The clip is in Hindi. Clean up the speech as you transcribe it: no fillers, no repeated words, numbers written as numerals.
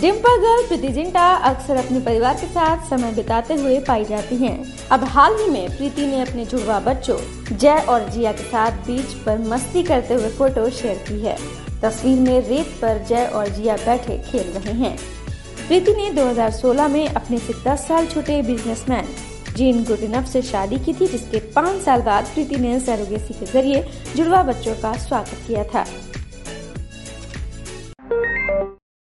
डिम्पल गर्ल प्रीति जिंटा अक्सर अपने परिवार के साथ समय बिताते हुए पाई जाती हैं। अब हाल ही में प्रीति ने अपने जुड़वा बच्चों जय और जिया के साथ बीच पर मस्ती करते हुए फोटो शेयर की है। तस्वीर में रेत पर जय और जिया बैठे खेल रहे हैं। प्रीति ने 2016 में अपने से 10 साल छोटे बिजनेसमैन जीन गुडनफ से शादी की थी, जिसके 5 साल बाद प्रीति ने सरोगेसी के जरिए जुड़वा बच्चों का स्वागत किया था।